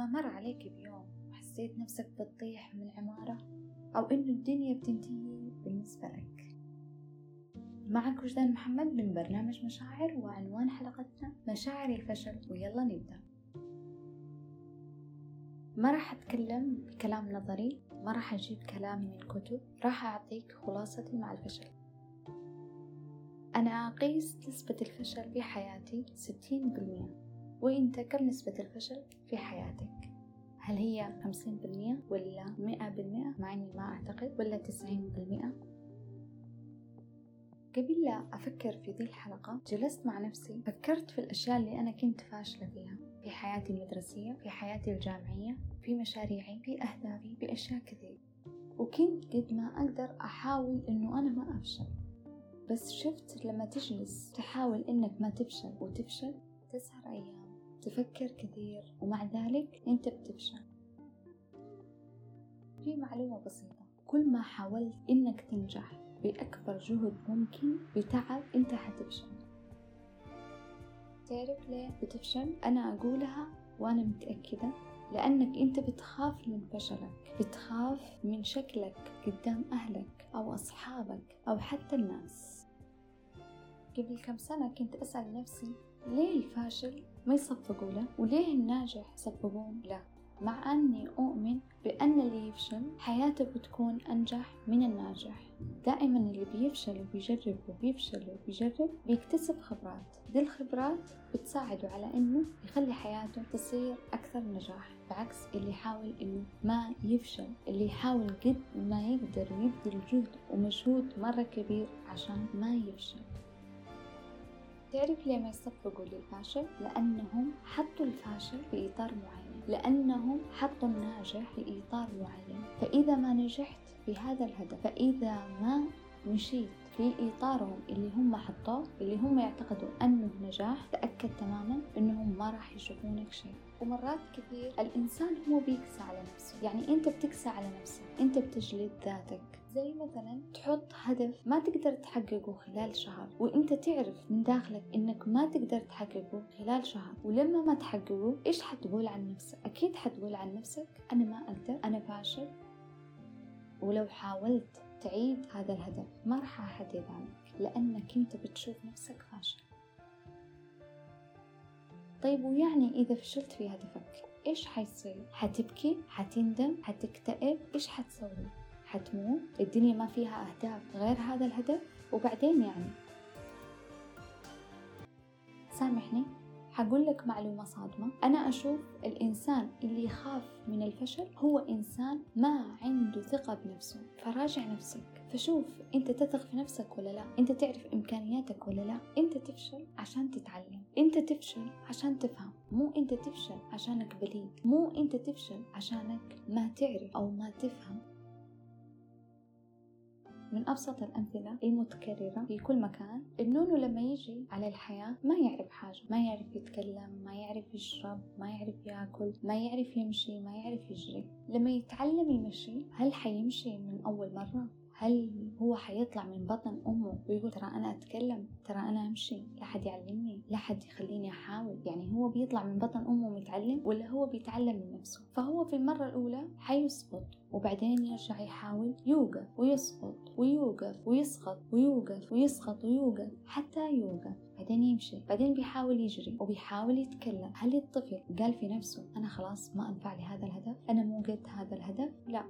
ما مر عليك بيوم وحسيت نفسك بتطيح من عمارة أو إنه الدنيا بتنتهي بالنسبة لك؟ معك وجدان محمد من برنامج مشاعر، وعنوان حلقتنا مشاعر الفشل. ويلا نبدأ. ما راح أتكلم بكلام نظري، ما راح أجيب كلام من كتب، راح أعطيك خلاصتي مع الفشل. أنا أقيس نسبة الفشل في حياتي 60%، وإنت كم نسبة الفشل في حياتك؟ هل هي 50% ولا 100%؟ مع إني ما أعتقد، ولا 90%؟ قبل لا أفكر في ذي الحلقة جلست مع نفسي، فكرت في الأشياء اللي أنا كنت فاشلة فيها في حياتي المدرسية، في حياتي الجامعية، في مشاريعي، في أهدافي، في أشياء كثير، وكنت قد ما أقدر أحاول إنه أنا ما أفشل. بس شفت لما تجلس تحاول إنك ما تفشل وتفشل، تسهر أيام، تفكر كثير، ومع ذلك أنت بتفشل. في معلومة بسيطة، كل ما حاولت إنك تنجح بأكبر جهد ممكن بتعب، أنت حتفشل. تعرف ليه بتفشل؟ أنا أقولها وأنا متأكدة، لأنك أنت بتخاف من فشلك، بتخاف من شكلك قدام أهلك أو أصحابك أو حتى الناس. قبل كم سنة كنت أسأل نفسي ليه الفاشل ما يصفقوا له وليه الناجح يصفقون له، مع أني أؤمن بأن اللي يفشل حياته بتكون أنجح من الناجح. دائما اللي بيفشل وبيجرب وبيفشل وبيجرب بيكتسب خبرات، دي الخبرات بتساعده على أنه يخلي حياته تصير أكثر نجاح، بعكس اللي يحاول أنه ما يفشل، اللي يحاول قد ما يقدر ويبذل جهد ومجهود مرة كبير عشان ما يفشل. تعرف ليه ما يصفقوا للفاشل؟ لأنهم حطوا الفاشل في إطار معين، لأنهم حطوا الناجح في إطار معين، فإذا ما نجحت في هذا الهدف، فإذا ما مشيت في إطارهم اللي هم حطوه، اللي هم يعتقدوا أنه نجاح، تأكد تماما أنهم ما راح يشوفونك شيء. ومرات كثير الإنسان هو بيكسى على نفسه، يعني أنت بتكسى على نفسك، أنت بتجلد ذاتك. زي مثلا تحط هدف ما تقدر تحققه خلال شهر، وانت تعرف من داخلك انك ما تقدر تحققه خلال شهر، ولما ما تحققه ايش حتقول عن نفسك؟ اكيد حتقول عن نفسك انا ما اقدر، انا فاشل. ولو حاولت تعيد هذا الهدف ما راح احد يدعمك، لانك انت بتشوف نفسك فاشل. طيب ويعني اذا فشلت في هدفك ايش حيصير؟ حتبكي، حتندم، حتكتئب، ايش حتسوي؟ حتموت؟ الدنيا ما فيها أهداف غير هذا الهدف، وبعدين يعني سامحني حقول لك معلومة صادمة. أنا أشوف الإنسان اللي يخاف من الفشل هو إنسان ما عنده ثقة بنفسه. فراجع نفسك، فشوف أنت تثق في نفسك ولا لا، أنت تعرف إمكانياتك ولا لا. أنت تفشل عشان تتعلم، أنت تفشل عشان تفهم، مو أنت تفشل عشانك بليد، مو أنت تفشل عشانك ما تعرف أو ما تفهم. من أبسط الأمثلة المتكررة في كل مكان، النونو لما يجي على الحياة ما يعرف حاجة، ما يعرف يتكلم، ما يعرف يشرب، ما يعرف يأكل، ما يعرف يمشي، ما يعرف يجري. لما يتعلم يمشي، هل حيمشي من أول مرة؟ هل هو حيطلع من بطن أمه ويقول ترى أنا أتكلم، ترى أنا أمشي، لا حد يعلمني، لا حد يخليني أحاول؟ يعني هو بيطلع من بطن أمه ومتعلم، ولا هو بيتعلم من نفسه؟ فهو في المرة الأولى حيسقط، وبعدين يرجع يحاول، يوقف ويسقط ويوقف ويسقط ويوقف ويسقط ويوقف حتى يوقف، بعدين يمشي، بعدين بيحاول يجري وبيحاول يتكلم. هل الطفل قال في نفسه أنا خلاص ما أنفع لهذا الهدف، أنا مو قد هذا الهدف؟ لا.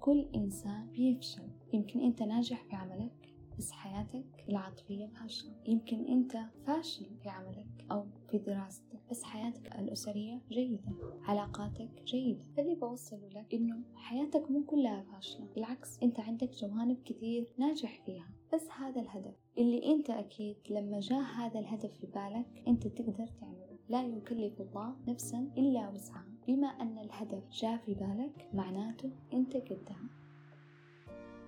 كل إنسان بيفشل. يمكن أنت ناجح في عملك بس حياتك العاطفية فاشلة، يمكن أنت فاشل في عملك أو في دراستك بس حياتك الأسرية جيدة، علاقاتك جيدة. فاللي بوصله لك إنه حياتك مو كلها فاشلة، بالعكس أنت عندك جوانب كثير ناجح فيها. بس هذا الهدف اللي أنت أكيد لما جاء هذا الهدف في بالك أنت تقدر تعمله. لا يكلف الله نفسا إلا وسعها، بما أن الهدف جاء في بالك معناته أنت قدها.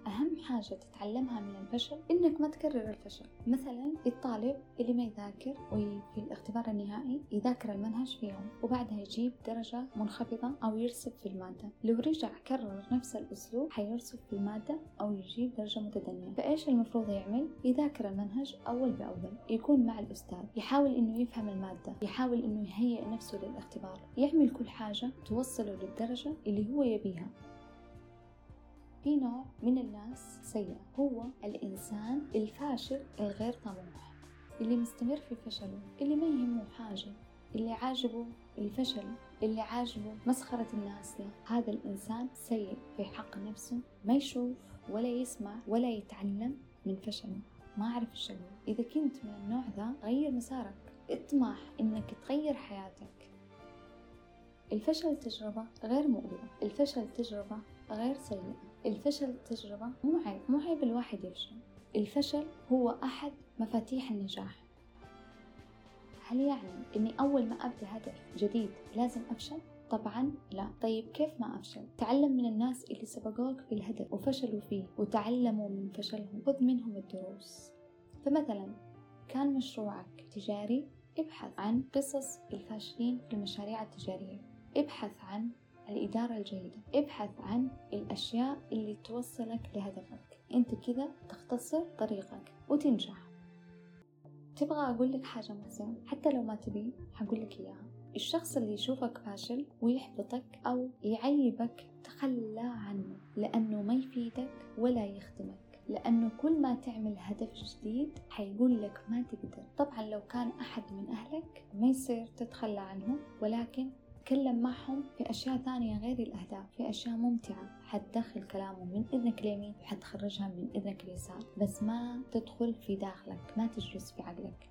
أهم حاجة تتعلمها من الفشل إنك ما تكرر الفشل. مثلا الطالب اللي ما يذاكر وفي الاختبار النهائي يذاكر المنهج في يوم وبعدها يجيب درجة منخفضة أو يرسب في المادة، لو رجع كرر نفس الأسلوب حيرسب في المادة أو يجيب درجة متدنية. فإيش المفروض يعمل؟ يذاكر المنهج أول بأول، يكون مع الأستاذ، يحاول إنه يفهم المادة، يحاول إنه يهيئ نفسه للاختبار، يعمل كل حاجة توصله للدرجة اللي هو يبيها. في نوع من الناس سيء، هو الإنسان الفاشل الغير طموح، اللي مستمر في فشله، اللي ما يهمه حاجة، اللي عاجبه الفشل، اللي عاجبه مسخرة الناس له. هذا الإنسان سيء في حق نفسه، ما يشوف ولا يسمع ولا يتعلم من فشله، ما أعرف الشغل. إذا كنت من النوع ذا غير مسارك، اطمح إنك تغير حياتك. الفشل تجربة غير مؤلمة، الفشل تجربة غير سيئة، الفشل تجربة مو عيب الواحد يفشل. الفشل هو أحد مفاتيح النجاح. هل يعني إني أول ما أبدأ هدف جديد لازم أفشل؟ طبعاً لا. طيب كيف ما أفشل؟ تعلم من الناس اللي سبقوك في الهدف وفشلوا فيه وتعلموا من فشلهم، خذ منهم الدروس. فمثلاً كان مشروعك تجاري، ابحث عن قصص الفاشلين في المشاريع التجارية، ابحث عن الإدارة الجيدة، ابحث عن الأشياء اللي توصلك لهدفك. أنت كذا تختصر طريقك وتنجح. تبغى أقول لك حاجة مهمة حتى لو ما تبي هقول لك إياها، الشخص اللي يشوفك فاشل ويحبطك أو يعيبك تخلى عنه، لأنه ما يفيدك ولا يخدمك، لأنه كل ما تعمل هدف جديد حيقول لك ما تقدر. طبعا لو كان أحد من أهلك ما يصير تتخلى عنه، ولكن تكلم معهم في أشياء ثانية غير الأهداف، في أشياء ممتعة حتدخل كلامه من إذنك اليمين وحتخرجها من إذنك اليسار، بس ما تدخل في داخلك، ما تجلس في عقلك.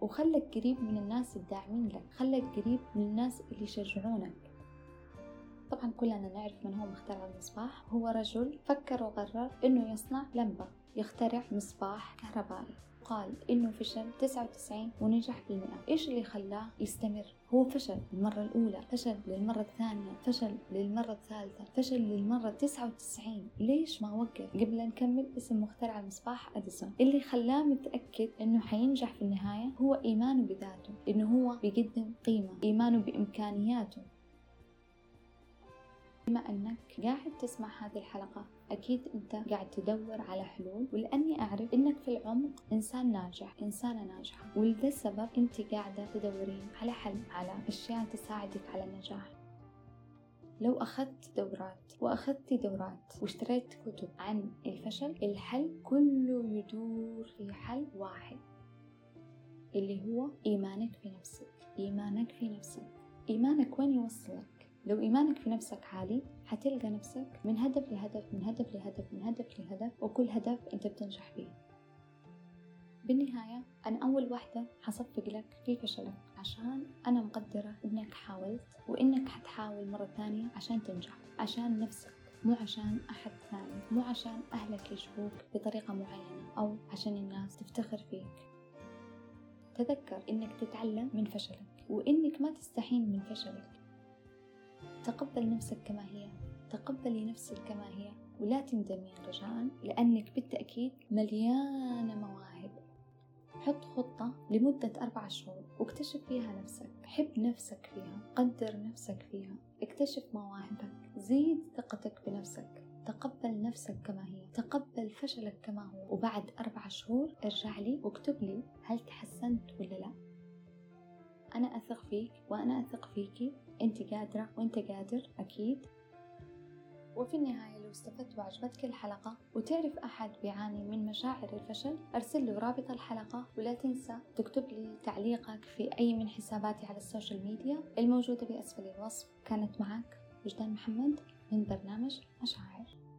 وخلك قريب من الناس الداعمين لك، خلك قريب من الناس اللي يشجعونك. طبعا كلنا نعرف من هو مخترع المصباح، هو رجل فكر وقرر انه يصنع لمبة، يخترع مصباح كهربائي، قال انه فشل 99 ونجح في 100. ايش اللي خلاه يستمر؟ هو فشل المرة الاولى، فشل للمرة الثانية، فشل للمرة الثالثة، فشل للمرة 99. ليش ما وقف؟ قبل نكمل، اسم مخترع المصباح اديسون. اللي خلاه متأكد انه حينجح في النهاية هو ايمانه بذاته، انه هو بيقدم قيمة، ايمانه بامكانياته. بما أنك قاعد تسمع هذه الحلقة أكيد أنت قاعد تدور على حلول، ولأني أعرف أنك في العمق إنسان ناجح، إنسانة ناجحة، ولذا السبب أنت قاعدة تدورين على حل، على أشياء تساعدك على النجاح. لو أخذت دورات وأخذت دورات واشتريت كتب عن الفشل، الحل كله يدور في حل واحد، اللي هو إيمانك في نفسك. إيمانك في نفسك، إيمانك وين يوصلك؟ لو إيمانك في نفسك عالي هتلقى نفسك من هدف لهدف، من هدف لهدف، من هدف لهدف، وكل هدف أنت بتنجح فيه. بالنهاية أنا أول واحدة حصفق لك في فشلك، عشان أنا مقدرة إنك حاولت وإنك حتحاول مرة ثانية عشان تنجح، عشان نفسك، مو عشان أحد ثاني، مو عشان أهلك يشوفوك بطريقة معينة أو عشان الناس تفتخر فيك. تذكر إنك تتعلم من فشلك وإنك ما تستحين من فشلك. تقبل نفسك كما هي، تقبلي نفسك كما هي، ولا تندمين رجاءً، لأنك بالتأكيد مليانة مواهب. حط خطة لمدة 4 شهور واكتشف فيها نفسك، حب نفسك فيها، قدر نفسك فيها، اكتشف مواهبك، زيد ثقتك بنفسك، تقبل نفسك كما هي، تقبل فشلك كما هو، وبعد 4 شهور ارجع لي واكتب لي هل تحسنت ولا لا. أنا أثق فيك وأنا أثق فيكي، أنت قادرة وأنت قادر أكيد. وفي النهاية لو استفدت وعجبتك الحلقة وتعرف أحد بيعاني من مشاعر الفشل، أرسل له رابط الحلقة، ولا تنسى تكتب لي تعليقك في أي من حساباتي على السوشيال ميديا الموجودة بأسفل الوصف. كانت معك وجدان محمد من برنامج مشاعر.